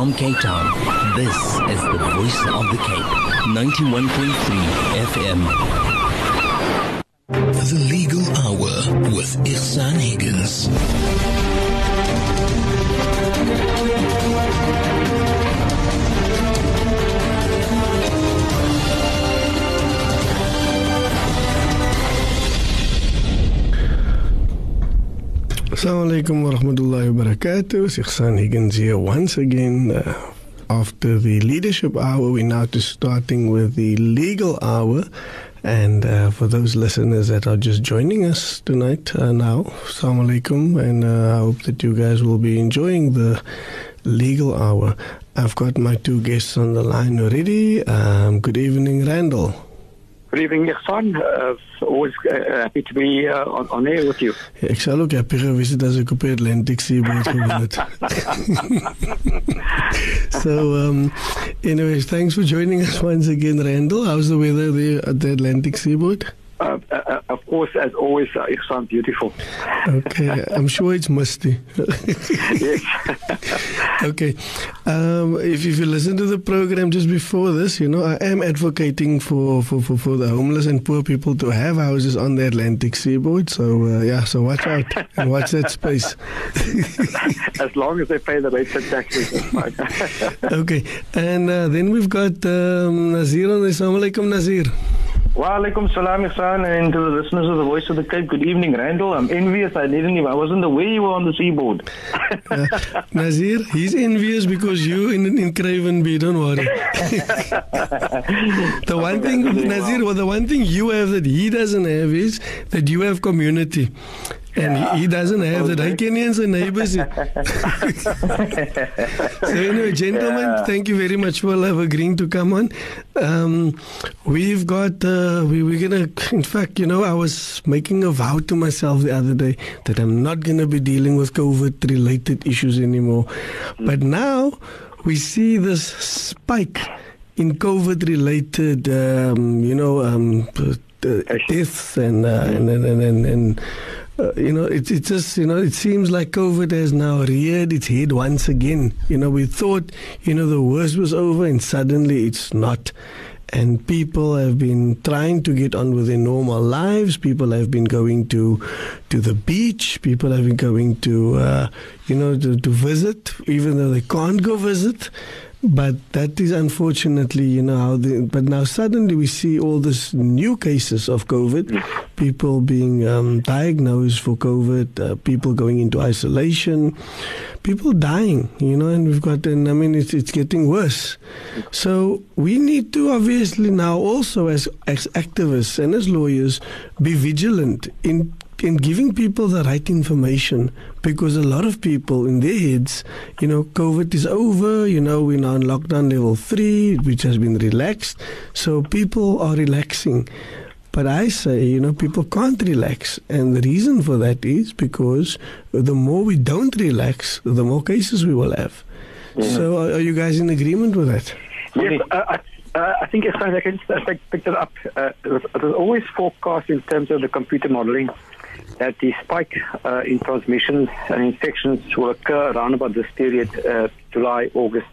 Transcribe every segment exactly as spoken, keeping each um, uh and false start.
From Cape Town, this is the Voice of the Cape, ninety-one point three F M. The Legal Hour with Ihsan Higgins. Assalamu alaikum wa rahmatullahi wa barakatuh. Ihsan Higgins here once again. Uh, after the leadership hour, we're now to starting with the legal hour. And uh, for those listeners that are just joining us tonight uh, now, assalamu alaikum. And uh, I hope that you guys will be enjoying the legal hour. I've got my two guests on the line already. Um, good evening, Randall. Good evening, Ihsan. Uh, always uh, happy to be uh, on, on air with you. Ik zal ook happy geweest dat ik op Atlantic Sea boot gebeurd. So, um, anyways, thanks for joining us once again, Randall. How's the weather there at the Atlantic seaboard? Uh, uh, of course, as always, uh, Ihsan, beautiful. Okay, I'm sure it's musty. Yes. Okay, um, if, if you listen to the program just before this, you know, I am advocating for, for, for, for the homeless and poor people to have houses on the Atlantic seaboard. So, uh, yeah, so watch out and watch that space. As long as they pay the rates and taxes, it's fine. Okay, and uh, then we've got um, Nazeer on the Assalamu alaikum, Nazeer. Wa alaikum salam, Ihsan, and to the listeners of the Voice of the Cape, good evening, Randall. I'm envious. I didn't even, I wasn't aware you were on the seaboard. uh, Nazeer, he's envious because you in in Craven Bay, don't worry. The one thing, Nazeer, well, the one thing you have that he doesn't have is that you have community. And yeah. he, he doesn't have okay. that. Kenyans and neighbors. So anyway, gentlemen, yeah. thank you very much for agreeing to come on. Um, we've got, uh, we, we're going to, in fact, you know, I was making a vow to myself the other day that I'm not going to be dealing with COVID-related issues anymore. Mm. But now we see this spike in COVID-related, um, you know, um, uh, deaths and, uh, and, and, and, and, and Uh, you know, it's it just, you know, it seems like COVID has now reared its head once again. You know, we thought, you know, the worst was over and suddenly it's not. And people have been trying to get on with their normal lives. People have been going to to the beach. People have been going to, uh, you know, to, to visit, even though they can't go visit. But that is unfortunately, you know, how the, but now suddenly we see all this new cases of COVID, people being um, diagnosed for COVID, uh, people going into isolation, people dying, you know, and we've got, and I mean, it's, it's getting worse. So we need to obviously now also as, as activists and as lawyers be vigilant in in giving people the right information, because a lot of people in their heads, you know, COVID is over, you know, we're now in lockdown level three, which has been relaxed. So people are relaxing. But I say, you know, people can't relax. And the reason for that is because the more we don't relax, the more cases we will have. Yeah. So are, are you guys in agreement with that? Yes, uh, I- Uh, I think Ihsan, I can just pick that up. Uh, there's, there's always forecast in terms of the computer modeling that the spike uh, in transmissions and infections will occur around about this period, uh, July, August.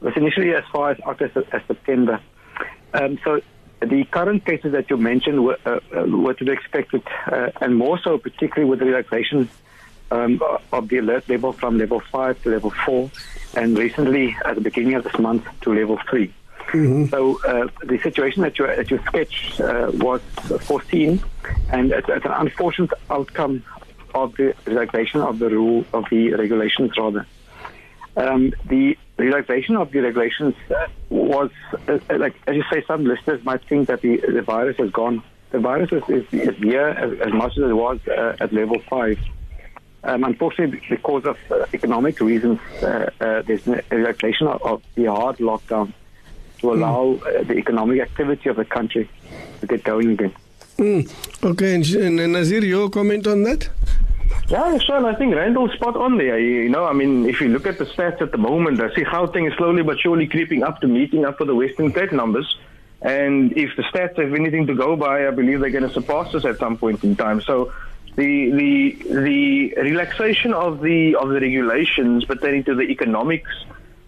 It was initially as far as August as September. Um, so the current cases that you mentioned were, uh, were to be expected, uh, and more so particularly with the relaxation um, of the alert level from level five to level four, and recently at the beginning of this month to level three. Mm-hmm. So uh, the situation that you, that you sketched uh, was foreseen, and it's, it's an unfortunate outcome of the relaxation of the rule of the regulations. Rather, um, the relaxation of the regulations was, uh, like as you say, some listeners might think that the, the virus has gone. The virus is, is, is here as, as much as it was uh, at level five. Um, unfortunately, because of uh, economic reasons, uh, uh, there's a relaxation of, of the hard lockdown to allow uh, the economic activity of the country to get going again. Mm. Okay, and, and, and Nazeer, your comment on that? Yeah, Sean, I think Randall's spot on there. You know, I mean, if you look at the stats at the moment, I see Gauteng is slowly but surely creeping up to meeting up for the Western Cape numbers. And if the stats have anything to go by, I believe they're going to surpass us at some point in time. So the the the relaxation of the of the regulations pertaining to the economics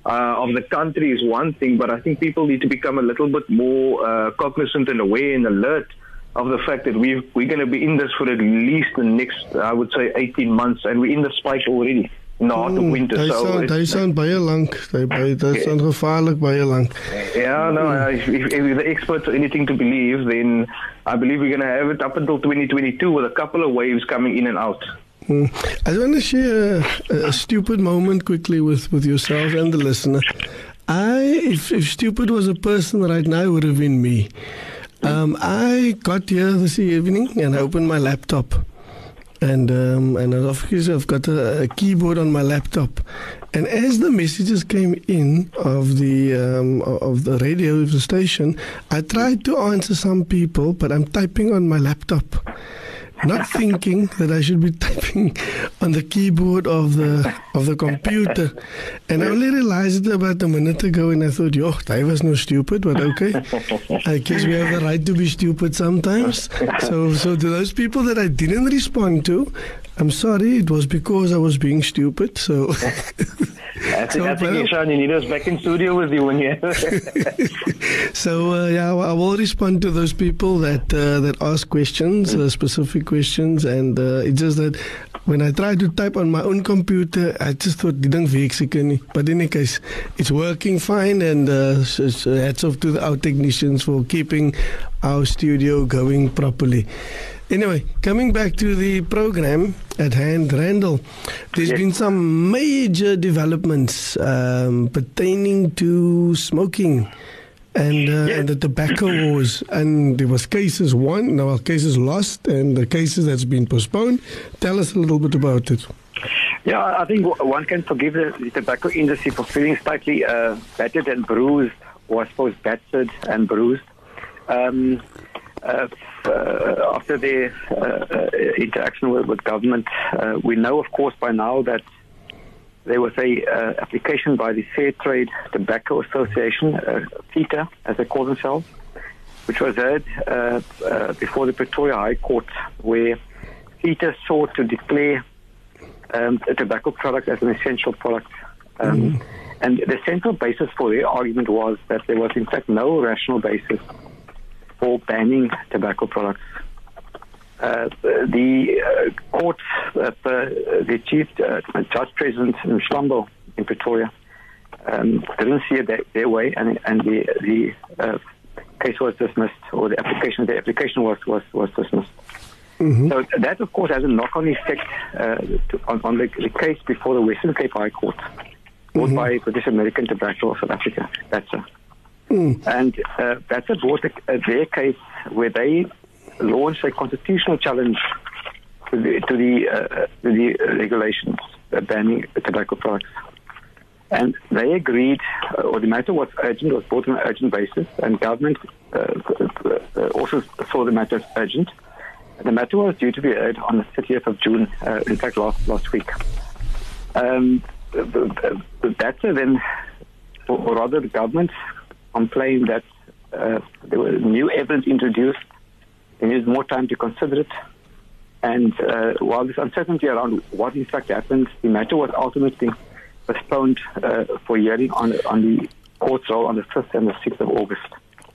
uh, of the country is one thing, but I think people need to become a little bit more uh, cognizant and aware and alert of the fact that we've, we're going to be in this for at least the next, I would say, eighteen months, and we're in the spike already, in the heart mm, of winter. They so sound, they sound baie lang. They, they, they sound gevaarlik baie lang. Yeah, no, mm. if, if, if the experts are anything to believe, then I believe we're going to have it up until twenty twenty-two with a couple of waves coming in and out. Mm. I want to share a, a stupid moment quickly with, with yourself and the listener. I, if, if stupid was a person right now, it would have been me. Um, I got here this evening and I opened my laptop, and um, and obviously I've got a, a keyboard on my laptop, and as the messages came in of the um, of the radio station, I tried to answer some people, but I'm typing on my laptop, not thinking that I should be typing on the keyboard of the of the computer. And I only realized it about a minute ago, and I thought, yo, I was no stupid, but okay. I guess we have the right to be stupid sometimes. So so to those people that I didn't respond to, I'm sorry, it was because I was being stupid. So I think, so, I think Ihsan, you need us back in studio with you when you So uh, yeah, I will respond to those people that uh, that ask questions, uh, specific questions, and uh, it's just that when I tried to type on my own computer, I just thought didn't fix it. But in any case, it's working fine, and uh, hats off to our technicians for keeping our studio going properly. Anyway, coming back to the program at hand, Randall, there's yes. been some major developments um, pertaining to smoking and, uh, yes. and the tobacco wars. And there was cases won, now cases lost, and the cases that's been postponed. Tell us a little bit about it. Yeah, I think one can forgive the, the tobacco industry for feeling slightly uh, battered and bruised, or I suppose battered and bruised. Um, Uh, uh, after the uh, uh, interaction with, with government, uh, we know, of course, by now that there was a uh, application by the Fair Trade Tobacco Association, uh, FETA, as they call themselves, which was heard uh, uh, before the Pretoria High Court, where FETA sought to declare um, a tobacco product as an essential product. Um, mm. And the central basis for their argument was that there was, in fact, no rational basis for banning tobacco products. Uh, the uh, court, uh, the chief uh, judge president in Mshlombo in Pretoria, um, didn't see it their, their way, and, and the the uh, case was dismissed, or the application the application was was, was dismissed. Mm-hmm. So that, of course, has a knock-on effect uh, to, on, on the, the case before the Western Cape High Court, brought mm-hmm. by British American Tobacco of South Africa. That's a Mm. And uh, that's about their case, where they launched a constitutional challenge to the to the, uh, to the regulations banning tobacco products. And they agreed, uh, or the matter was urgent, was brought on an urgent basis, and government uh, also saw the matter as urgent. The matter was due to be heard on the thirtieth of June, uh, in fact, last last week. Um, that's then, or rather, the government complained that uh, there was new evidence introduced. They needed more time to consider it. And uh, while there's uncertainty around what in fact happened, the matter was ultimately postponed uh, for hearing on, on the court's roll on the fifth and the sixth of August.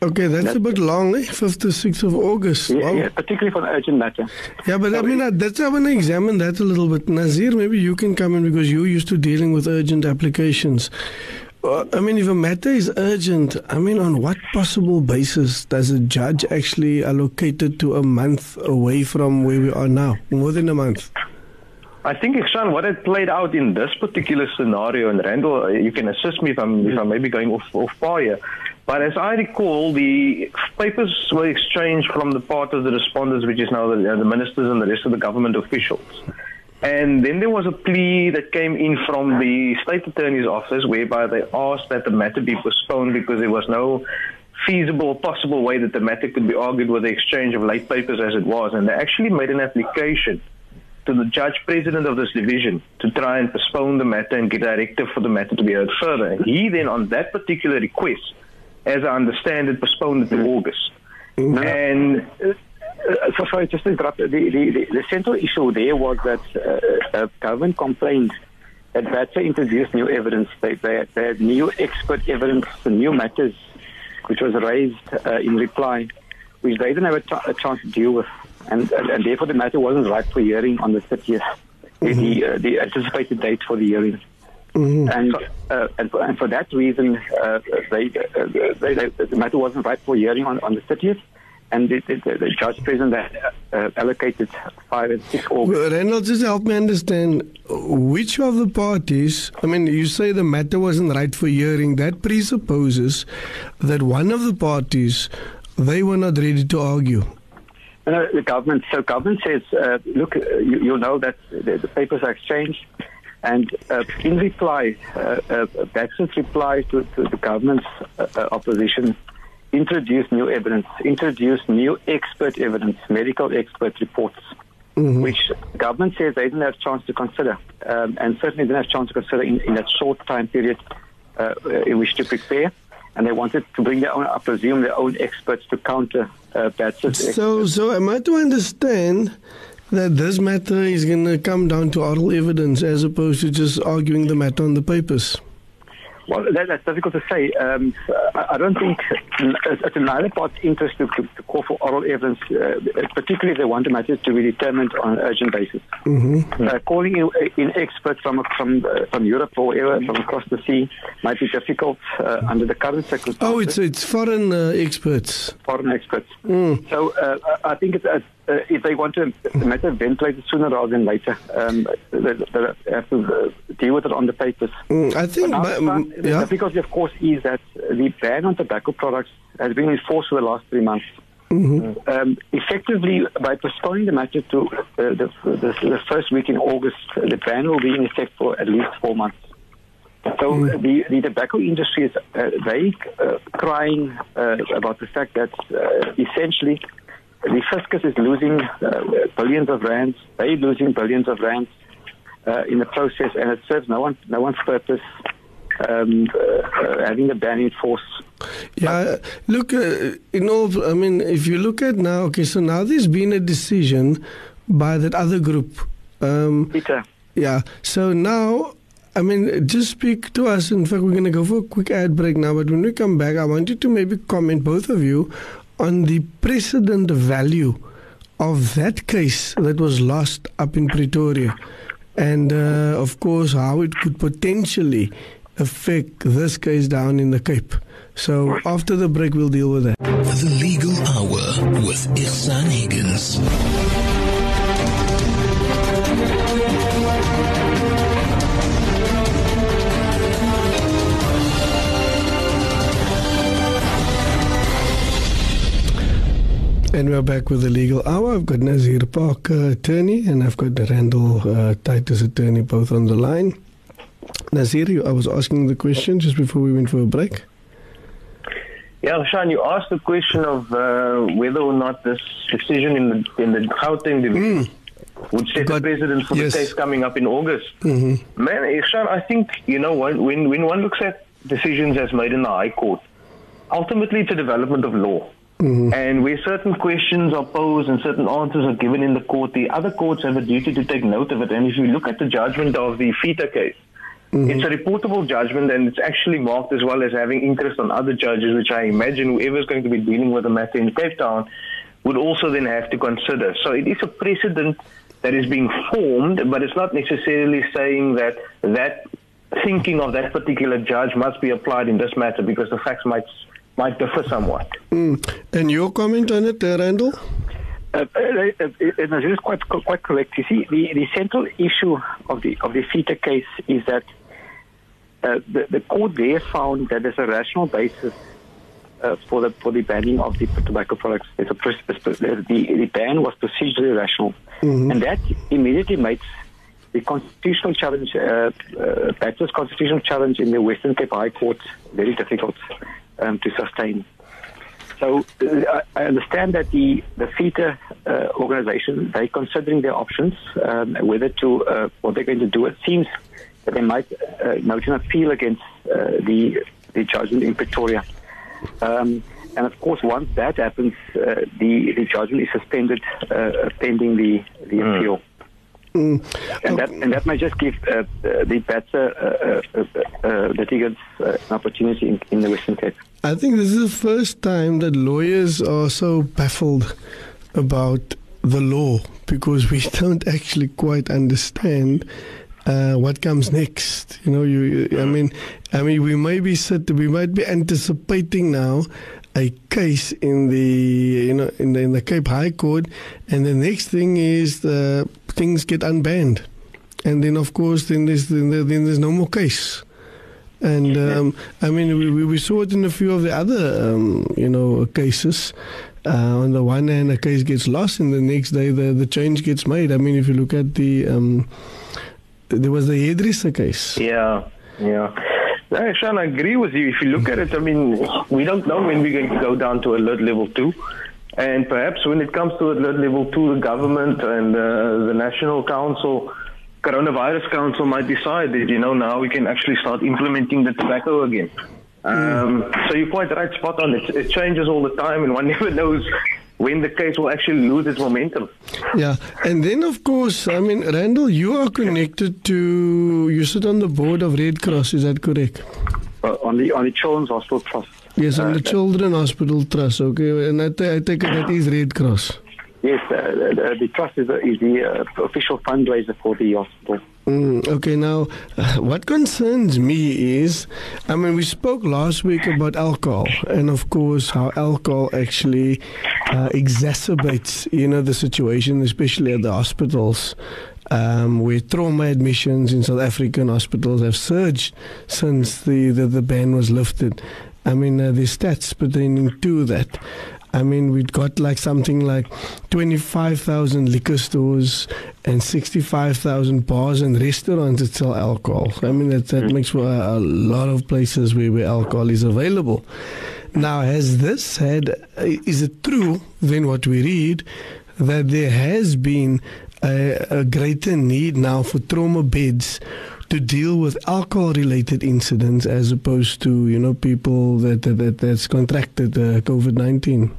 Okay, that's, that's a bit long, eh? fifth to sixth of August. Yeah, wow. Yeah, particularly for an urgent matter. Yeah, but so I mean, I, that's I want to examine that a little bit. Nazeer, maybe you can come in because you're used to dealing with urgent applications. I mean, if a matter is urgent, I mean, on what possible basis does a judge actually allocate it to a month away from where we are now? More than a month. I think, Ihsan, what had played out in this particular scenario, and Randall, you can assist me if I'm, if I'm maybe going off, off par here, but as I recall, the papers were exchanged from the part of the respondents, which is now the, uh, the ministers and the rest of the government officials. And then there was a plea that came in from the state attorney's office, whereby they asked that the matter be postponed because there was no feasible or possible way that the matter could be argued with the exchange of late papers as it was. And they actually made an application to the judge president of this division to try and postpone the matter and get a directive for the matter to be heard further. And he then, on that particular request, as I understand it, postponed it to August. And Uh, so sorry, just to interrupt. The, the, the, the central issue there was that uh, uh, government complained that BATSA introduced new evidence. They, they, had, they had new expert evidence, new matters, which was raised uh, in reply, which they didn't have a, t- a chance to deal with. And, and, and therefore the matter wasn't right for hearing on the thirtieth, mm-hmm. the, uh, the anticipated date for the hearing. Mm-hmm. And, uh, and, for, and for that reason, uh, they, uh, they, they, the matter wasn't right for hearing on, on the thirtieth. And the, the, the judge president that uh, allocated five and six August. Randall, just help me understand, which of the parties, I mean, you say the matter wasn't right for hearing, that presupposes that one of the parties, they were not ready to argue. No, no, the government, so government says, uh, look, you, you know that the, the papers are exchanged, and uh, in reply, uh, uh, BATSA's reply to, to the government's uh, opposition, introduce new evidence, introduce new expert evidence, medical expert reports, mm-hmm. which government says they didn't have a chance to consider, um, and certainly didn't have a chance to consider in, in that short time period uh, in which to prepare. And they wanted to bring their own, I presume, their own experts to counter uh, BATSA's. So, so am I to understand that this matter is going to come down to oral evidence as opposed to just arguing the matter on the papers? Well, that, that's difficult to say. Um, I, I don't think it's in either part's interest to, to, to call for oral evidence, uh, particularly if they want the matter to be determined on an urgent basis. Mm-hmm. Uh, calling in, in experts from from, uh, from Europe or wherever, from across the sea might be difficult uh, under the current circumstances. Oh, it's it's foreign uh, experts. Foreign experts. Mm. So uh, I think it's, uh, if they want to the matter ventilated sooner rather than later, um, they, they have to deal with it on the papers. Mm, I think my, the yeah. difficulty, of course, is that the ban on tobacco products has been enforced for the last three months. Mm-hmm. Um, effectively, by postponing the matter to uh, the, the, the first week in August, the ban will be in effect for at least four months. So mm. the, the tobacco industry is uh, very uh, crying uh, about the fact that uh, essentially the fiscus is losing uh, billions of rands. They're losing billions of rands uh, in the process, and it serves no one, no one's purpose. Um, uh, having the ban in force. Yeah, but look, uh, you know, I mean, if you look at now, okay, so now there's been a decision by that other group. Um, Peter. Yeah. So now, I mean, just speak to us. In fact, we're going to go for a quick ad break now. But when we come back, I want you to maybe comment, both of you, on the precedent value of that case that was lost up in Pretoria, and uh, of course how it could potentially affect this case down in the Cape. So after the break, we'll deal with that. The Legal Hour with Ihsan Higgins. And we're back with the Legal Hour. I've got Nazeer Parker, attorney, and I've got Randall uh, Titus, attorney, both on the line. Nazeer, I was asking the question just before we went for a break. Yeah, Sean, you asked the question of uh, whether or not this decision in the in the Gauteng division mm. would set the precedent for yes. the case coming up in August. Mm-hmm. Man, Sean, I think, you know, when, when, when one looks at decisions as made in the High Court, ultimately it's a development of law. Mm-hmm. And where certain questions are posed and certain answers are given in the court, the other courts have a duty to take note of it. And if you look at the judgment of the FETA case, mm-hmm. it's a reportable judgment, and it's actually marked as well as having interest on other judges, which I imagine whoever's going to be dealing with the matter in Cape Town would also then have to consider. So it is a precedent that is being formed, but it's not necessarily saying that that thinking of that particular judge must be applied in this matter, because the facts might might differ somewhat. Mm. And your comment on it, uh, Randall? Uh, uh, uh, uh, it's quite quite correct. You see, the, the central issue of the of the FETA case is that Uh, the, the court there found that there's a rational basis uh, for the for the banning of the tobacco products. It's a, the, the ban was procedurally rational, mm-hmm. and that immediately makes the constitutional challenge, uh, uh, BATSA's constitutional challenge in the Western Cape High Court, very difficult um, to sustain. So uh, I understand that the the FETA uh, organisation, they're considering their options, um, whether to uh, what they're going to do. It seems that they might uh, note an appeal against uh, the the judgment in Pretoria. Um, and of course, once that happens, uh, the, the judgment is suspended uh, pending the, the mm. appeal. Mm. And, that, and that might just give uh, the BATSA, uh, uh, uh, litigants, uh, an opportunity in, in the Western Cape. I think this is the first time that lawyers are so baffled about the law, because we don't actually quite understand uh, what comes next. You know, you, I mean, I mean, we may be set, we might be anticipating now a case in the you know in the, in the Cape High Court, and the next thing is the things get unbanned, and then of course then there's then, then there's no more case, and um, I mean we we saw it in a few of the other um, you know cases. Uh, on the one hand, a case gets lost, and the next day the the change gets made. I mean, if you look at the um, there was the hairdresser case. Yeah, yeah. No, Sean, I agree with you. If you look at it, I mean, we don't know when we're going to go down to alert level two. And perhaps when it comes to alert level two, the government and uh, the National Council, Coronavirus Council might decide that, you know, now we can actually start implementing the tobacco again. Um, mm. So you're quite right, spot on. It, it changes all the time, and one never knows when the case will actually lose its momentum. Yeah, and then of course, I mean, Randall, you are connected to, you sit on the board of Red Cross, is that correct? Uh, on the on the Children's Hospital Trust. Yes, on uh, the Children's Hospital Trust, okay, and I, t- I take it that is Red Cross. Yes, uh, the, the trust is, uh, is the uh, official fundraiser for the hospital. Mm, okay, now, uh, what concerns me is, I mean, we spoke last week about alcohol, and of course how alcohol actually uh, exacerbates, you know, the situation, especially at the hospitals, um, where trauma admissions in South African hospitals have surged since the, the, the ban was lifted. I mean, uh, the stats pertaining to that. I mean, we've got like something like twenty-five thousand liquor stores and sixty-five thousand bars and restaurants that sell alcohol. I mean, that, that makes for a, a lot of places where, where alcohol is available. Now, has this had, is it true, then what we read, that there has been a, a greater need now for trauma beds to deal with alcohol-related incidents as opposed to, you know, people that that that's contracted uh, COVID nineteen?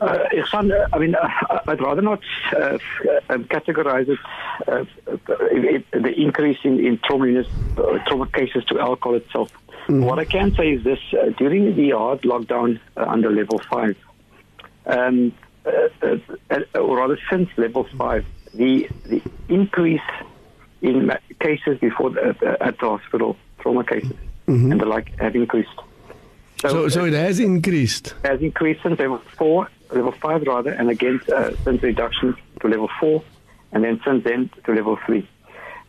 Uh, Ihsan, I mean, uh, I'd rather not uh, categorize it, uh, it, the increase in, in trauma, uh, trauma cases to alcohol itself. Mm. What I can say is this, uh, during the hard lockdown uh, under level five, um, uh, uh, uh, or rather since level five, the, the increase in cases before the, at the hospital, trauma cases, mm-hmm. and the like have increased. So, so, so it has increased? It has increased since level four, level five rather, and again uh, since reduction to level four, and then since then to level three.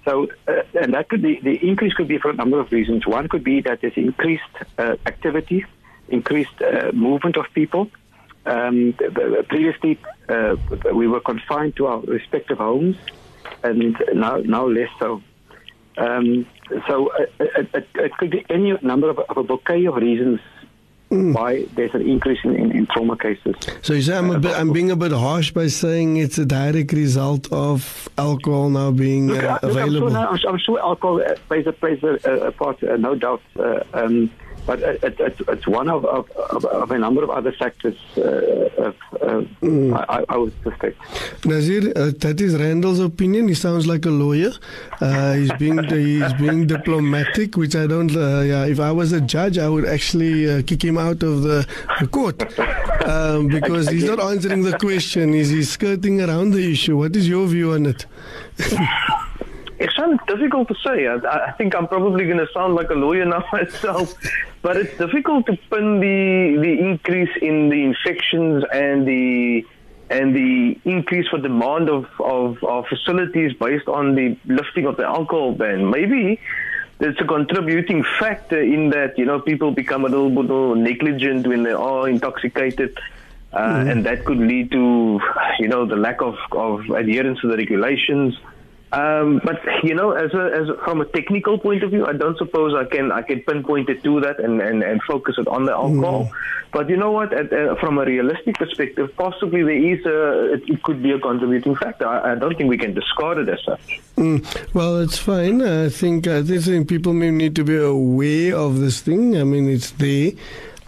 So, uh, and that could be, the increase could be for a number of reasons. One could be that there's increased uh, activity, increased uh, movement of people. Um, previously, uh, we were confined to our respective homes, and now, now less so. Um, so uh, it, it, it could be any number of, of a bouquet of reasons mm. why there's an increase in, in, in trauma cases. So you say I'm, a bit, I'm being a bit harsh by saying it's a direct result of alcohol now being look, uh, available. Look, I'm, sure, I'm sure alcohol plays a, plays a, a part, uh, no doubt, uh, um, but it, it, it's, it's one of, of, of a number of other factors, uh, of, uh, mm. I, I would suspect. Nazeer, uh, that is Randall's opinion. He sounds like a lawyer. Uh, he's being he's being diplomatic, which I don't. Uh, yeah, if I was a judge, I would actually uh, kick him out of the, the court um, because he's not answering the question. He's, he's skirting around the issue. What is your view on it? It's difficult to say. I, I think I'm probably going to sound like a lawyer now myself, but it's difficult to pin the the increase in the infections and the and the increase for demand of, of, of facilities based on the lifting of the alcohol ban. Maybe it's a contributing factor in that, you know, people become a little bit more negligent when they are intoxicated. Uh, mm. And that could lead to, you know, the lack of, of adherence to the regulations. Um, but you know, as a, as a, from a technical point of view, I don't suppose I can I can pinpoint it to that and, and, and focus it on the alcohol. Mm. But you know what? At, uh, from a realistic perspective, possibly there is a it, it could be a contributing factor. I, I don't think we can discard it as such. Mm. Well, it's fine. I think I think people may need to be aware of this thing. I mean, it's there.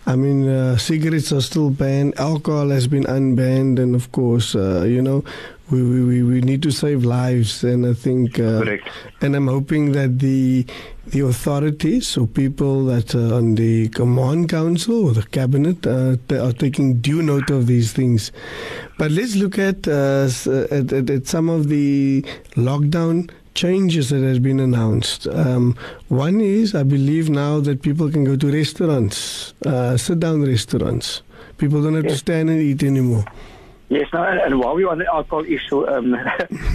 I mean, uh, cigarettes are still banned. Alcohol has been unbanned, and of course, uh, you know, we, we we need to save lives. And I think, uh, correct. And I'm hoping that the the authorities, so people that are on the command council or the cabinet, uh, t- are taking due note of these things. But let's look at uh, at, at, at some of the lockdown changes that has been announced. Um, one is, I believe now that people can go to restaurants, uh, sit-down restaurants. People don't have yes. to stand and eat anymore. Yes, no, and, and while we're on the alcohol issue, um,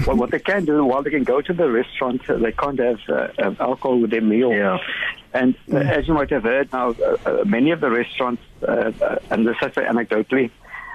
well, what they can do, while they can go to the restaurant, uh, they can't have uh, um, alcohol with their meal. Yeah. And uh, yeah. as you might have heard now, uh, uh, many of the restaurants, uh, uh, and this is anecdotally,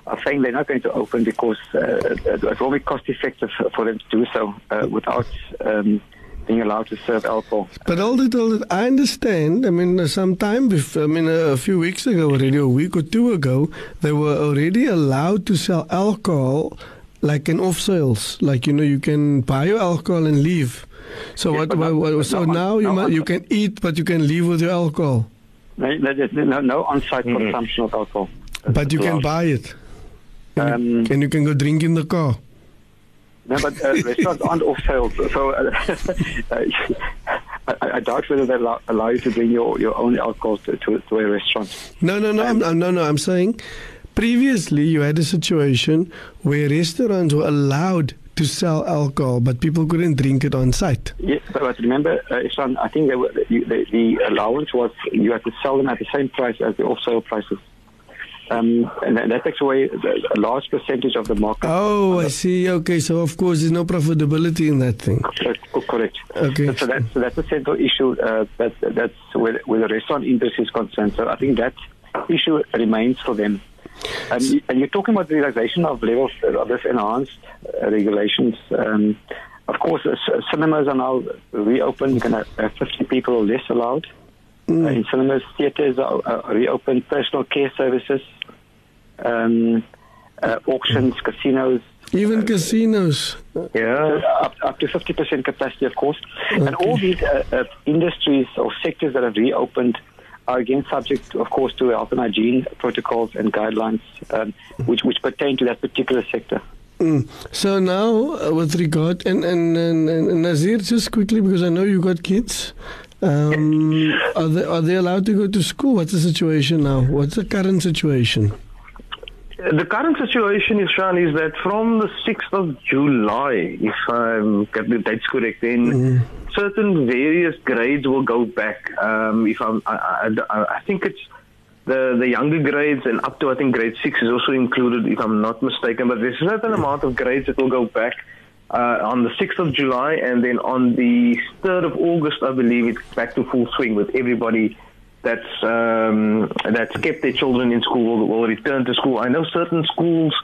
are saying they're not going to open because uh, it will be cost effective for them to do so uh, without um, being allowed to serve alcohol. But all that, all that I understand, I mean, some time before, I mean, a few weeks ago already, a week or two ago, they were already allowed to sell alcohol like in off sales. Like, you know, you can buy your alcohol and leave. So, yes, what, what, what, so no, now no, you no, might, you can eat, but you can leave with your alcohol. No, no, no on-site mm-hmm. consumption of alcohol. That's but you allowed. Can buy it. Um, and you can go drink in the car. No, but uh, restaurants aren't off sales, so uh, I, I doubt whether they allow, allow you to bring your, your own alcohol to, to, to a restaurant. No, no, no, um, I'm, no, no. I'm saying previously you had a situation where restaurants were allowed to sell alcohol, but people couldn't drink it on site. Yes, but remember, uh, Ihsan, I think they were, the, the, the allowance was you had to sell them at the same price as the off sale prices. Um, and that takes away a large percentage of the market. Oh, I see. Okay, so of course there's no profitability in that thing. Correct. Correct. Okay. So, so that's so that's a central issue. Uh, that that's where, where the restaurant industry is concerned. So I think that issue remains for them. Um, so, and you're talking about the relaxation of levels of this enhanced uh, regulations. Um, of course, uh, cinemas are now reopened. You can have fifty people or less allowed. Mm. Uh, in cinemas, theatres are, are reopened, personal care services, um, uh, auctions, casinos. Even uh, casinos. Yeah. Up, up to fifty percent capacity, of course. Okay. And all these uh, uh, industries or sectors that have reopened are again subject, of course, to health and hygiene protocols and guidelines um, which, which pertain to that particular sector. Mm. So now, uh, with regard, and, and, and, and Nazeer, just quickly, because I know you got kids. Um, are they are they allowed to go to school? What's the situation now? What's the current situation? The current situation, Ihsan, is that from the sixth of July, if I'm getting the dates correct, then mm-hmm. certain various grades will go back. Um, if I'm, I, I, I think it's the the younger grades and up to I think grade six is also included, if I'm not mistaken. But there's a certain amount of grades that will go back. Uh, on the sixth of July, and then on the third of August, I believe, it's back to full swing with everybody that's um, that's kept their children in school will return to school. I know certain schools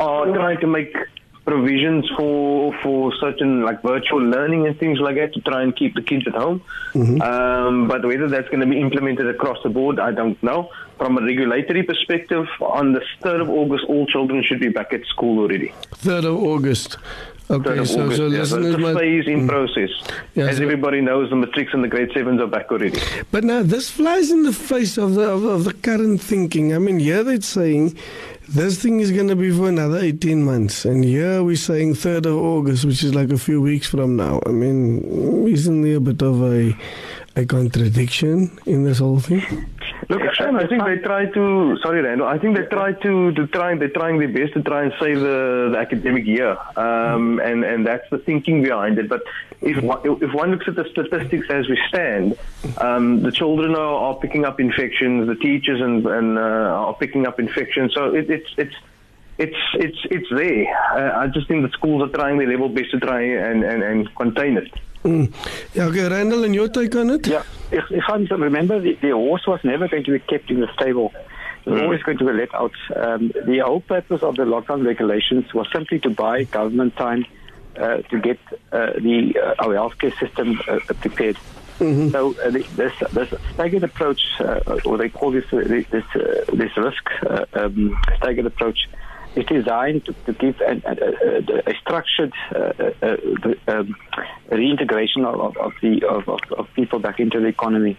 are trying to make provisions for for certain like virtual learning and things like that to try and keep the kids at home. Mm-hmm. Um, but whether that's going to be implemented across the board, I don't know. From a regulatory perspective, on the third of August, all children should be back at school already. third of August. Okay, so, so yeah, listeners, it's a phase in process. Yeah, as so everybody knows, the matrics and the grade sevens are back already. But now this flies in the face of the of, of the current thinking. I mean, here they're saying this thing is going to be for another eighteen months, and here we're saying third of August, which is like a few weeks from now. I mean, isn't there a bit of a a contradiction in this whole thing? Look, Ihsan, I think they try to. Sorry, Randall. I think they try to, to try. They're trying their best to try and save the, the academic year, um, and and that's the thinking behind it. But if one, if one looks at the statistics as we stand, um, the children are, are picking up infections. The teachers and and uh, are picking up infections. So it, it's it's. It's it's it's there. Uh, I just think the schools are trying their level best to try and, and, and contain it. Mm. Yeah, okay, Randall, and your take on it? Yeah, if, if I remember, the, the horse was never going to be kept in the stable. It was mm. always going to be let out. Um, the whole purpose of the lockdown regulations was simply to buy government time uh, to get uh, the uh, our healthcare system uh, prepared. Mm-hmm. So uh, this this staggered approach, uh, or they call this this uh, this risk uh, um, staggered approach. is designed to, to give a, a, a, a structured uh, a, a, um, reintegration of, of, the, of, of people back into the economy.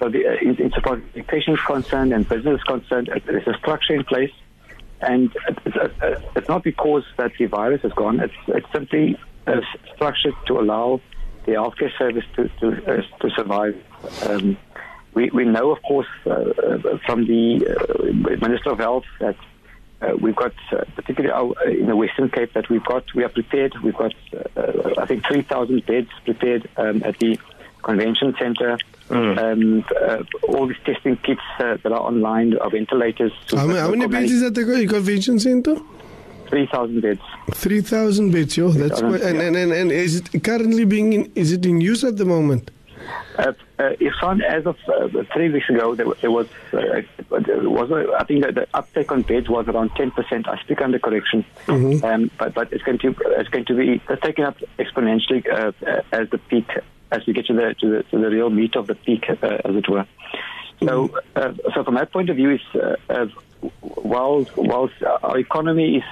So the, uh, it's about patients concerned and business concerned. There's a structure in place, and it's, uh, it's not because that the virus is gone. It's, it's simply uh, structured to allow the healthcare service to to, uh, to survive. Um, we we know, of course, uh, from the uh, Minister of Health that uh, we've got, uh, particularly our, in the Western Cape, that we've got we are prepared. We've got uh, I think three thousand beds prepared um, at the Convention Centre. Mm. Um, uh, all these testing kits uh, that are online are ventilators. How many, how many beds is at the Convention Centre? three thousand beds. three thousand beds, yo. That's quite, and, yeah. and, and, and is it currently being in, is it in use at the moment? Uh, uh, Ihsan, as of uh, three weeks ago, there, there was, uh, there was a, I think that the uptake on beds was around ten percent. I speak under correction, mm-hmm. um, but but it's going to it's going to be taken up exponentially uh, as the peak, as we get to the to the, to the real meat of the peak, uh, as it were. So, uh, so from that point of view, is uh, uh, while while our economy is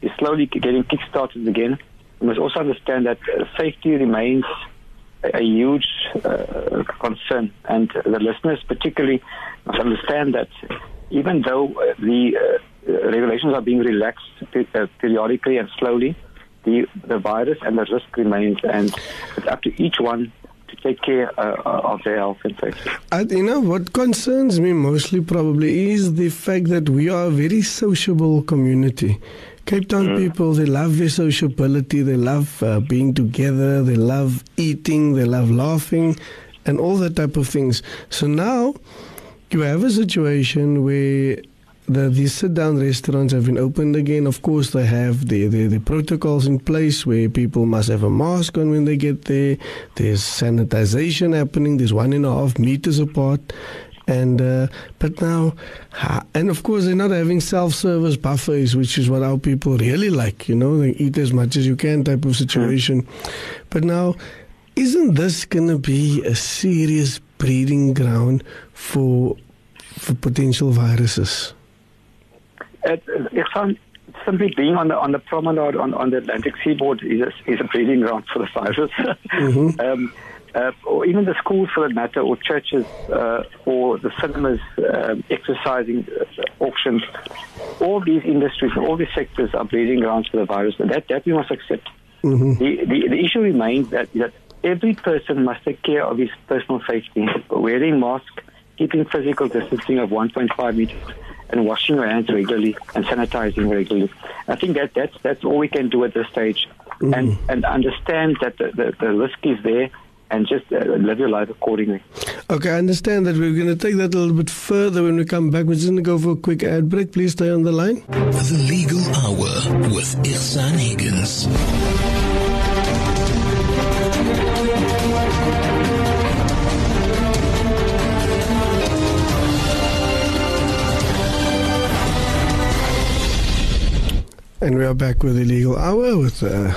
is slowly getting kick-started again, we must also understand that safety remains a huge uh, concern, and the listeners particularly must understand that even though the uh, regulations are being relaxed uh, periodically and slowly, the, the virus and the risk remains, and it's up to each one to take care uh, of their health and safety. And you know, what concerns me mostly probably is the fact that we are a very sociable community. Cape Town mm. people, they love their sociability, they love uh, being together, they love eating, they love laughing, and all that type of things. So now you have a situation where the, the sit-down restaurants have been opened again. Of course, they have the, the, the protocols in place where people must have a mask on when they get there. There's sanitization happening. There's one and a half meters apart. And uh, but now, and of course they're not having self-service buffets, which is what our people really like. You know, they eat as much as you can type of situation. Mm-hmm. But now, isn't this going to be a serious breeding ground for for potential viruses? At, Ihsan, simply being on the on the promenade on, on the Atlantic seaboard is a, is a breeding ground for the virus. Mm-hmm. um, Uh, or even the schools, for that matter, or churches, uh, or the cinemas, um, exercising uh, auctions. All these industries, all these sectors are breeding grounds for the virus, and that, that we must accept. Mm-hmm. The, the the issue remains that, that every person must take care of his personal safety, wearing masks, keeping physical distancing of one point five meters, and washing your hands regularly and sanitizing regularly. I think that that's, that's all we can do at this stage, mm-hmm. and, and understand that the, the, the risk is there, and just uh, live your life accordingly. Okay, I understand that. We're going to take that a little bit further when we come back. We're just going to go for a quick ad break. Please stay on the line. The Legal Hour with Ihsan Higgins. And we are back with the Legal Hour with... Uh,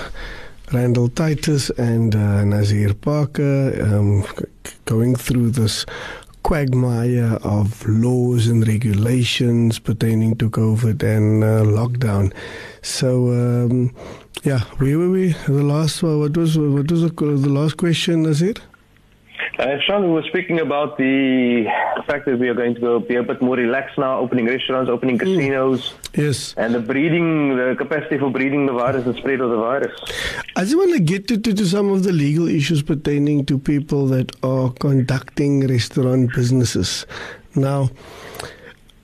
Randall Titus and uh, Nazeer Parker um, c- going through this quagmire of laws and regulations pertaining to COVID and uh, lockdown. So, um, yeah, where were we? The last one, what was what was the, the last question, Nazeer? Uh, Sean, we were speaking about the fact that we are going to go be a bit more relaxed now, opening restaurants, opening casinos. Mm. Yes. And the breeding, the capacity for breeding the virus and spread of the virus. I just want to get to, to, to some of the legal issues pertaining to people that are conducting restaurant businesses. Now,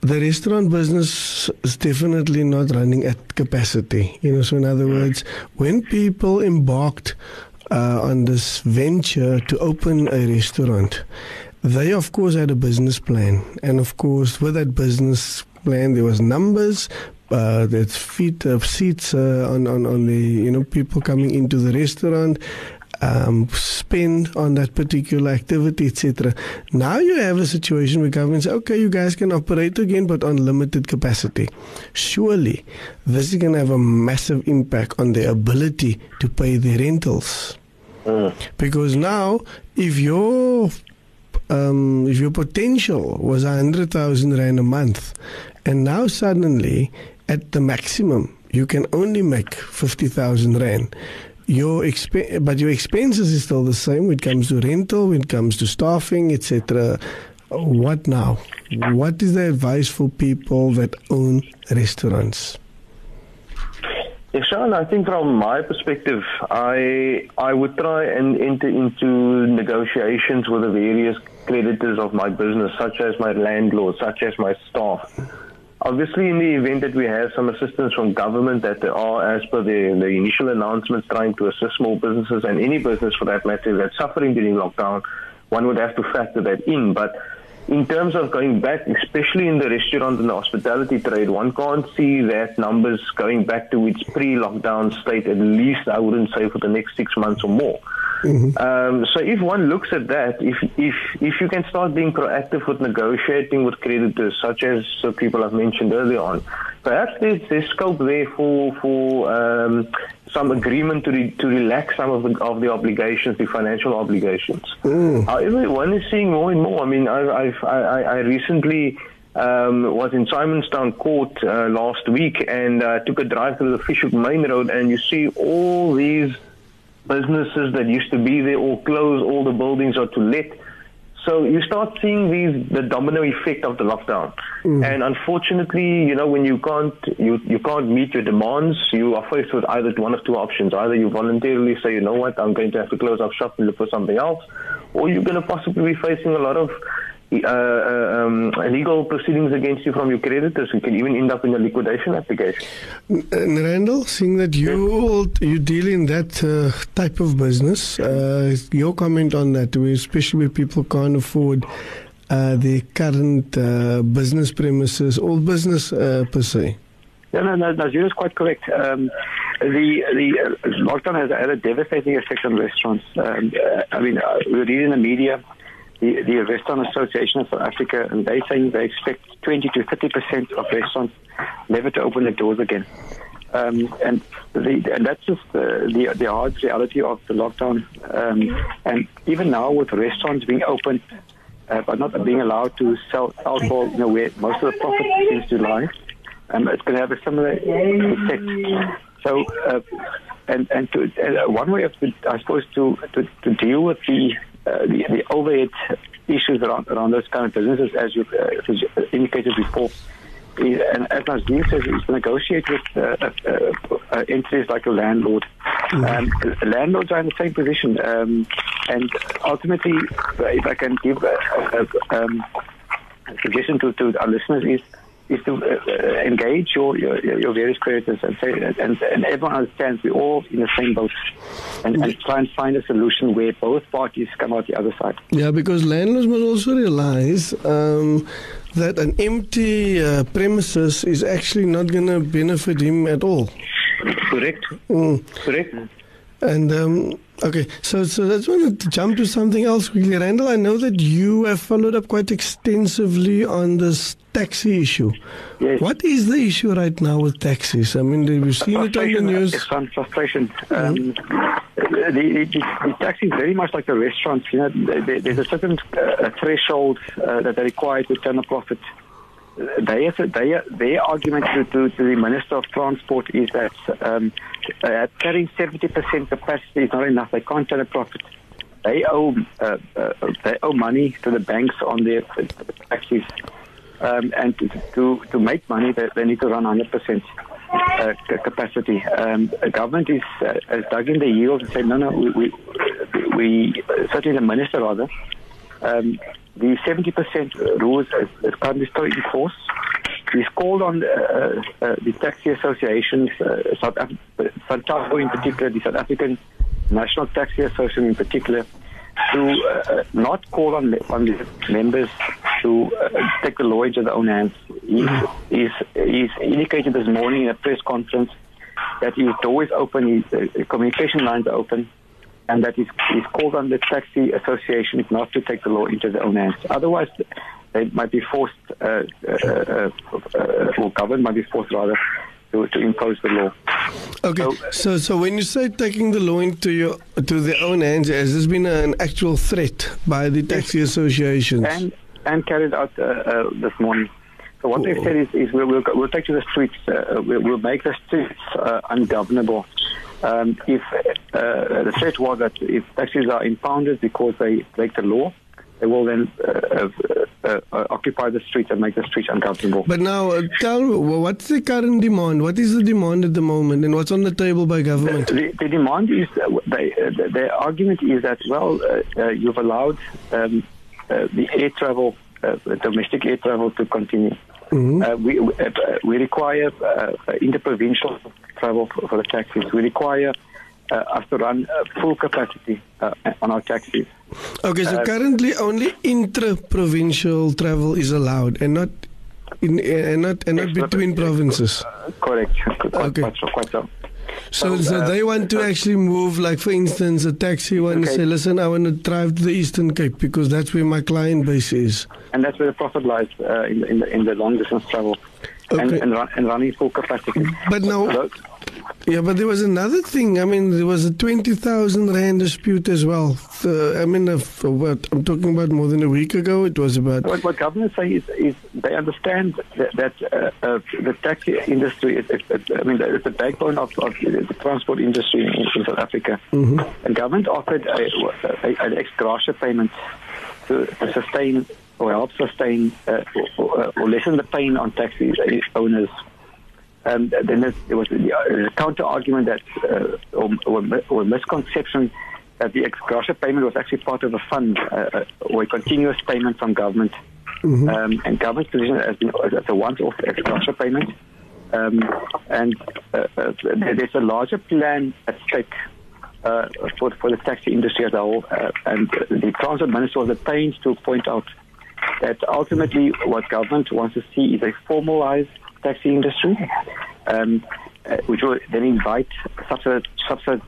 the restaurant business is definitely not running at capacity. You know, so in other words, when people embarked Uh, on this venture to open a restaurant, they of course had a business plan, and of course with that business plan there was numbers, uh, there's feet of seats uh, on, on, on the, you know, people coming into the restaurant, um, spend on that particular activity, et cetera. Now you have a situation where government says, okay, you guys can operate again but on limited capacity. Surely this is going to have a massive impact on their ability to pay their rentals. Mm. Because now, if your um, if your potential was one hundred thousand rand a month, and now suddenly at the maximum, you can only make fifty thousand rand. Your exp- but your expenses is still the same when it comes to rental, when it comes to staffing, et cetera. What now? What is the advice for people that own restaurants? Ihsan, I think from my perspective, I I would try and enter into negotiations with the various creditors of my business, such as my landlord, such as my staff. Obviously, in the event that we have some assistance from government, that they are, as per the, the initial announcements, trying to assist small businesses and any business for that matter that's suffering during lockdown, one would have to factor that in. But in terms of going back, especially in the restaurant and the hospitality trade, one can't see that numbers going back to its pre-lockdown state, at least I wouldn't say for the next six months or more. Mm-hmm. Um, so if one looks at that, if if if you can start being proactive with negotiating with creditors, such as the people I've mentioned earlier on, perhaps there's, there's scope there for for um, some agreement to re, to relax some of the of the obligations, the financial obligations. Mm. However, one is seeing more and more. I mean, I I've, I, I recently um, was in Simonstown Court uh, last week and uh, took a drive through the Fish Hoek main road, and you see all these businesses that used to be there all closed, all the buildings are to let. So you start seeing these the domino effect of the lockdown. Mm. And unfortunately, you know, when you can't you, you can't meet your demands, you are faced with either one of two options. Either you voluntarily say, you know what, I'm going to have to close up shop and look for something else, or you're going to possibly be facing a lot of uh, um, legal proceedings against you from your creditors, who can even end up in a liquidation application. And Randall, seeing that you you deal in that uh, type of business, uh, your comment on that, especially where people can't afford uh, the current uh, business premises, or business uh, per se. No, no, no, Nazeer is quite correct. Um, the the uh, lockdown has had a devastating effect on restaurants. Um, uh, I mean, uh, we're reading the media. The, the Restaurant Association of South Africa, and they're saying they expect twenty to thirty percent of restaurants never to open their doors again. Um, and, the, and that's just uh, the, the hard reality of the lockdown. Um, and even now, with restaurants being open, uh, but not being allowed to sell alcohol, you know, where most of the profit seems to lie, um, it's going to have a similar effect. So, uh, and, and, to, and one way, of the, I suppose, to, to, to deal with the Uh, the, the overhead issues around, around those kind of businesses, as you uh, indicated before, is, and as Nazeer says, is to negotiate with uh, uh, uh, entities like a landlord. Mm-hmm. Um, landlords are in the same position, um, and ultimately, if I can give a, a, a, um, a suggestion to, to our listeners, is is to uh, engage your, your your various creditors and say, and, and everyone understands we're all in the same boat, and, and try and find a solution where both parties come out the other side. Yeah, because landlords must also realize um, that an empty uh, premises is actually not going to benefit him at all. Correct. Mm. Correct. And, um, okay, so, so that's going to jump to something else quickly. Randall, I know that you have followed up quite extensively on this taxi issue. Yes. What is the issue right now with taxis? I mean, we've seen it on the news. It's on frustration. Mm-hmm. Um, the, the, the, the taxi is very much like the restaurants. You know, there, there's a certain uh, threshold uh, that they require to turn a profit. They, they, their argument to, to, to the Minister of Transport is that um, uh, carrying seventy percent capacity is not enough. They can't turn a profit. They owe uh, uh, they owe money to the banks on their taxis, um, and to, to to make money, they, they need to run one hundred percent uh, capacity. Um, the government is uh, has dug in the heels and said, no, no, we, we, we certainly the minister rather. Um, The seventy percent rules is, is currently still in force. He's called on uh, uh, the taxi associations, uh, South Af- Santaco in particular, the South African National Taxi Association in particular, to uh, not call on, on the members to uh, take the law into their own hands. He's, he's, he's indicated this morning in a press conference that his door is open, his uh, communication lines are open, and that is, is called on the taxi association not to take the law into their own hands. Otherwise, they might be forced, uh, uh, uh, uh, or government might be forced rather, to, to impose the law. Okay, so, so so when you say taking the law into your to their own hands, has this been an actual threat by the taxi associations? And, and carried out uh, uh, this morning. So what they've said is, is we'll, we'll, we'll take to the streets, uh, we'll, we'll make the streets uh, ungovernable. Um, if uh, the threat was that if taxis are impounded because they break the law, they will then uh, uh, uh, occupy the streets and make the streets uncomfortable. But now, uh, tell what's the current demand? What is the demand at the moment, and what's on the table by government? The, the, the demand is, uh, they, uh, the, their argument is that, well, uh, uh, you've allowed um, uh, the air travel, uh, domestic air travel to continue. Mm-hmm. Uh, we we, uh, we require uh, interprovincial travel for, for the taxis. We require uh, us to run uh, full capacity uh, on our taxis. Okay, so uh, currently only intra-provincial travel is allowed, and not in, and not and not between provinces. Uh, correct. Quite, okay. Quite so. Quite so. So, so uh, they want to uh, actually move, like for instance, a taxi one okay. say, listen, I want to drive to the Eastern Cape because that's where my client base is. And that's where the profit lies uh, in, in, the, in the long distance travel okay. and, and, run, and running full capacity. But now, so, yeah, but there was another thing. I mean, there was a twenty thousand rand dispute as well. Uh, I mean, uh, for what I'm talking about more than a week ago, it was about... What, what governors say is, is they understand that, that uh, uh, the taxi industry, is, is, is, I mean, it's the backbone of, of the transport industry in, in South Africa. Mm-hmm. And government offered a, a, an ex gratia payment to, to sustain or help sustain uh, or, or lessen the pain on taxi owners. And then there was a counter-argument that, uh, or, or, or misconception that the ex gratia payment was actually part of a fund uh, or a continuous payment from government. Mm-hmm. Um, and government's position has been as a once-off ex gratia payment. Um, and uh, uh, there's a larger plan at stake uh, for, for the taxi industry as a whole. Uh, and the transport minister was at pains to point out that ultimately what government wants to see is a formalized taxi industry, um, uh, which will then invite subsidization subsid-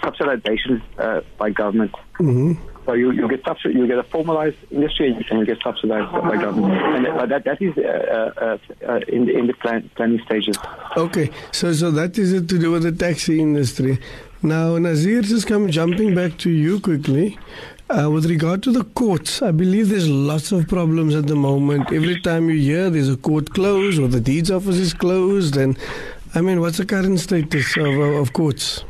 subsidization uh, by government. Mm-hmm. So you, you get subsid- you get a formalized industry and you get subsidized by government, and uh, that that is uh, uh, uh, in in the plan- planning stages. Okay, so so that is it to do with the taxi industry. Now, Nazeer, just come jumping back to you quickly. Uh, with regard to the courts, I believe there's lots of problems at the moment. Every time you hear there's a court closed or the deeds office is closed, and I mean, what's the current status of, of courts?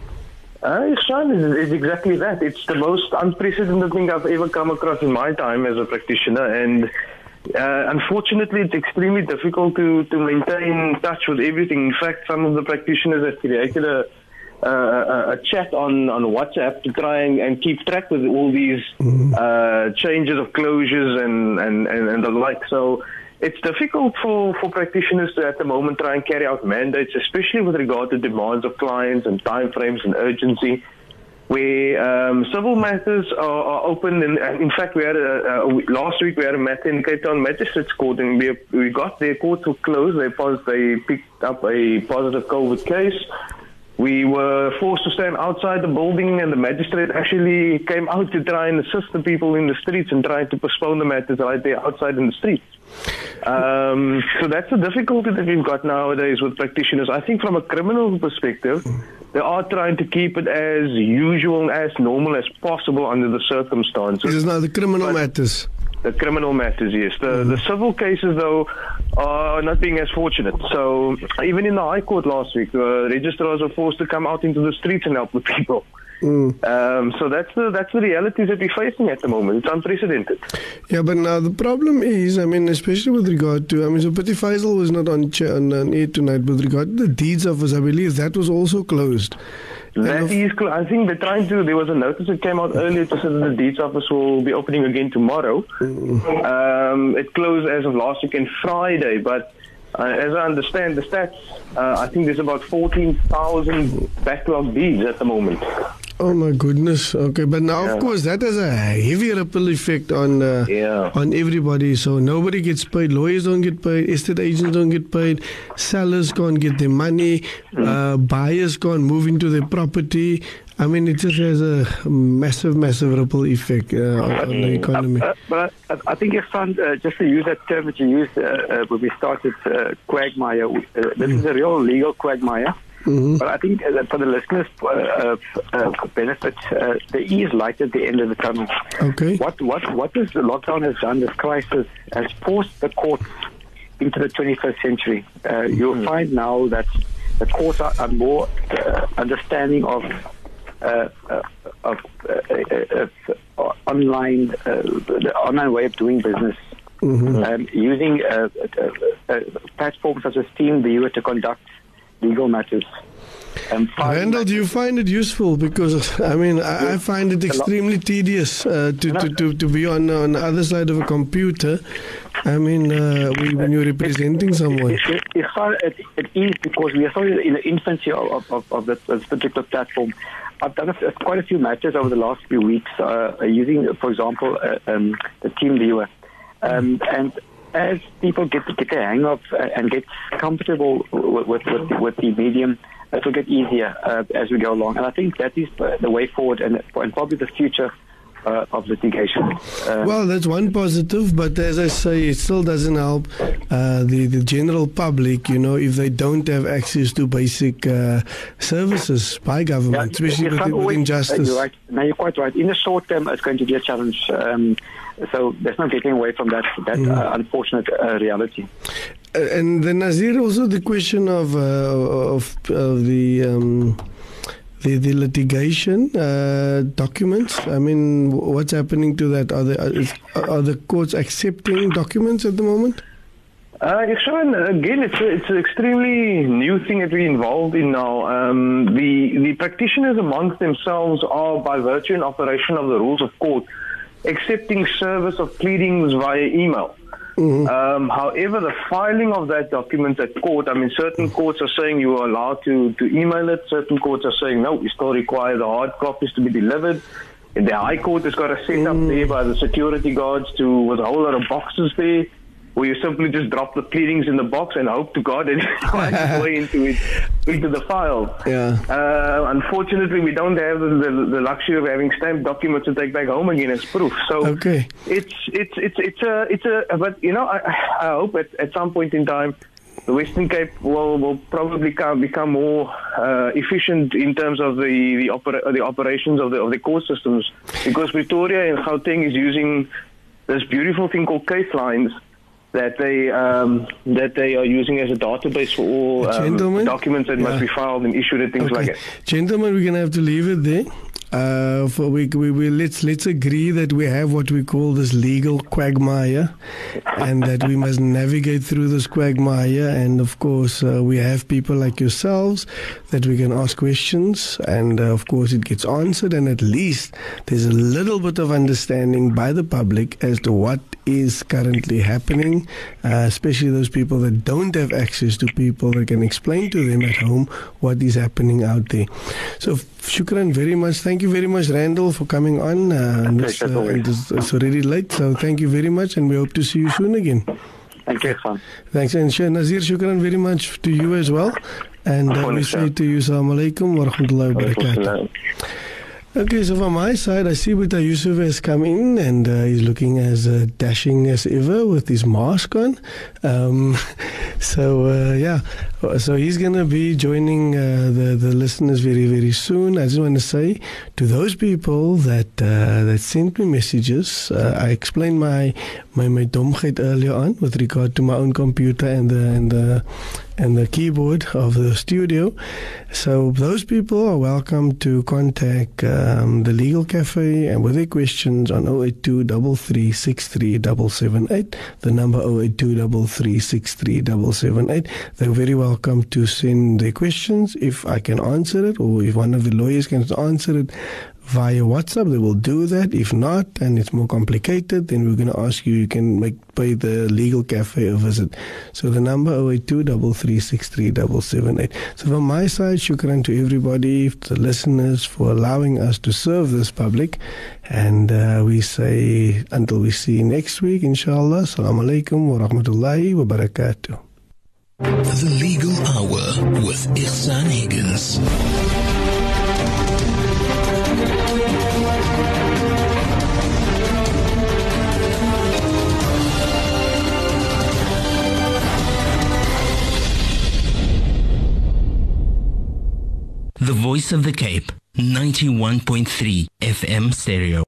Uh, Ihsan, it's exactly that. It's the most unprecedented thing I've ever come across in my time as a practitioner, and uh, unfortunately it's extremely difficult to, to maintain touch with everything. In fact, some of the practitioners have created a Uh, a, a chat on, on WhatsApp to try and, and keep track with all these mm-hmm. uh, changes of closures and, and, and, and the like. So it's difficult for, for practitioners to at the moment try and carry out mandates, especially with regard to demands of clients and timeframes and urgency, where um, civil matters are, are open. And, and in fact, we had a, a, last week we had a matter in Cape Town Magistrates Court, and we, we got their court to close. They, pos- they picked up a positive COVID case. We were forced to stand outside the building, and the magistrate actually came out to try and assist the people in the streets and try to postpone the matters right there outside in the streets. Um, so that's the difficulty that we've got nowadays with practitioners. I think from a criminal perspective, they are trying to keep it as usual, as normal as possible under the circumstances. This is now the criminal but matters. The criminal matters, yes. The, mm-hmm. the civil cases, though, are not being as fortunate. So even in the High Court last week, the registrars were forced to come out into the streets and help the people. Mm. Um, so that's the that's the realities that we're facing at the moment. It's unprecedented. Yeah, but now the problem is, I mean, especially with regard to, I mean, so Pity Faisal was not on, cha- on, on air tonight, with regard to the deeds office, I believe that was also closed. That of, is cl- I think they're trying to, there was a notice that came out earlier to say that the deeds office will be opening again tomorrow. Mm. Um, it closed as of last week and Friday, but Uh, as I understand the stats, uh, I think there's about fourteen thousand backlog deeds at the moment. Oh my goodness! Okay, but now yeah. of course that has a heavy ripple effect on uh, yeah. on everybody. So nobody gets paid. Lawyers don't get paid. Estate agents don't get paid. Sellers can't get their money. Mm. Uh, buyers can't move into their property. I mean, it just has a massive, massive ripple effect uh, on the economy. Uh, uh, but I, I think, Ihsan, uh, just to use that term that you used uh, uh, when we started uh, quagmire, uh, this mm. is a real legal quagmire. Mm-hmm. But I think uh, for the listeners' uh, uh, uh, benefit, uh, there is light at the end of the tunnel. Okay. What what what this lockdown has done, this crisis, has forced the courts into the twenty-first century. Uh, you'll mm-hmm. find now that the courts are, are more uh, understanding of uh, uh, of uh, uh, uh, online uh, the online way of doing business, mm-hmm. um, using uh, uh, uh, platforms such as TeamViewer to conduct legal matters. Um, Randall, do you find it useful? Because, I mean, I, I find it extremely tedious uh, to, to, to, to be on, on the other side of a computer. I mean, uh, when you're representing someone. It, it, it, it, it is because we are still in the infancy of, of, of this particular platform. I've done a, quite a few matters over the last few weeks uh, using, for example, uh, um, the TeamViewer. Um, and as people get, get their hang of and get comfortable with, with, with, with the medium, it will get easier uh, as we go along. And I think that is the way forward and, and probably the future uh, of litigation. Uh, well, that's one positive, but as I say, it still doesn't help uh, the, the general public, you know, if they don't have access to basic uh, services by government, yeah, especially with, always, with injustice. You're right. No, you're quite right. In the short term, it's going to be a challenge. Um, so there's no getting away from that, that mm. uh, unfortunate uh, reality. And then, Nazeer, also the question of uh, of, of the, um, the the litigation uh, documents. I mean, what's happening to that? Are the are, are the courts accepting documents at the moment? Uh, again, it's a, it's an extremely new thing that we're involved in now. Um, the the practitioners amongst themselves are, by virtue and operation of the rules of court, accepting service of pleadings via email. Mm-hmm. Um, however, the filing of that document at court, I mean, certain courts are saying you are allowed to, to email it. Certain courts are saying, no, we still require the hard copies to be delivered. And the High Court has got a set up mm-hmm. there by the security guards to with a whole lot of boxes there, where you simply just drop the pleadings in the box and hope to God it finds its way into, it, into the file. Yeah. Uh, unfortunately, we don't have the, the, the luxury of having stamped documents to take back home again as proof. So okay. it's it's it's it's a it's a but you know I, I hope at, at some point in time the Western Cape will will probably come, become more uh, efficient in terms of the the, opera, the operations of the of the court systems, because Pretoria and Gauteng is using this beautiful thing called case lines that they um, that they are using as a database for all um, documents that yeah. must be filed and issued and things okay. like that. Gentlemen, we're going to have to leave it there. Uh, for we, we, we let's let's agree that we have what we call this legal quagmire, and that we must navigate through this quagmire. And of course, uh, we have people like yourselves that we can ask questions, and uh, of course, it gets answered. And at least there's a little bit of understanding by the public as to what is currently happening, uh, especially those people that don't have access to people that can explain to them at home what is happening out there. So, shukran very much. Thank you very much, Randall, for coming on. Uh, this, uh, it is, it's already late, so thank you very much, and we hope to see you soon again. Thank you, Sam. Thanks, and Nazeer, shukran very much to you as well. And uh, we say to you, Assalamu alaikum wa rahmatullahi wa barakatuh. Okay, so from my side, I see Buta Yusuf has come in, and uh, he's looking as uh, dashing as ever with his mask on. Um, so, uh, yeah, so he's going to be joining uh, the, the listeners very, very soon. I just want to say to those people that uh, that sent me messages, uh, I explained my, my, my domheid earlier on with regard to my own computer and the, and the and the keyboard of the studio. So those people are welcome to contact um, the Legal Cafe and with their questions on oh eight two, three three six three, seven seven eight, the number oh eight two, three three six three, seven seven eight. They're very welcome to send their questions. If I can answer it, or if one of the lawyers can answer it via WhatsApp, they will do that. If not, and it's more complicated, then we're going to ask you, you can make pay the Legal Cafe a visit. So the number oh eight two, three three six three, seven seven eight. So from my side, shukran to everybody, the listeners, for allowing us to serve this public. And uh, we say, until we see you next week, inshallah, assalamu alaikum wa rahmatullahi wa barakatuh. The Legal Hour with Ihsan Higgins. The Voice of the Cape, ninety-one point three F M stereo.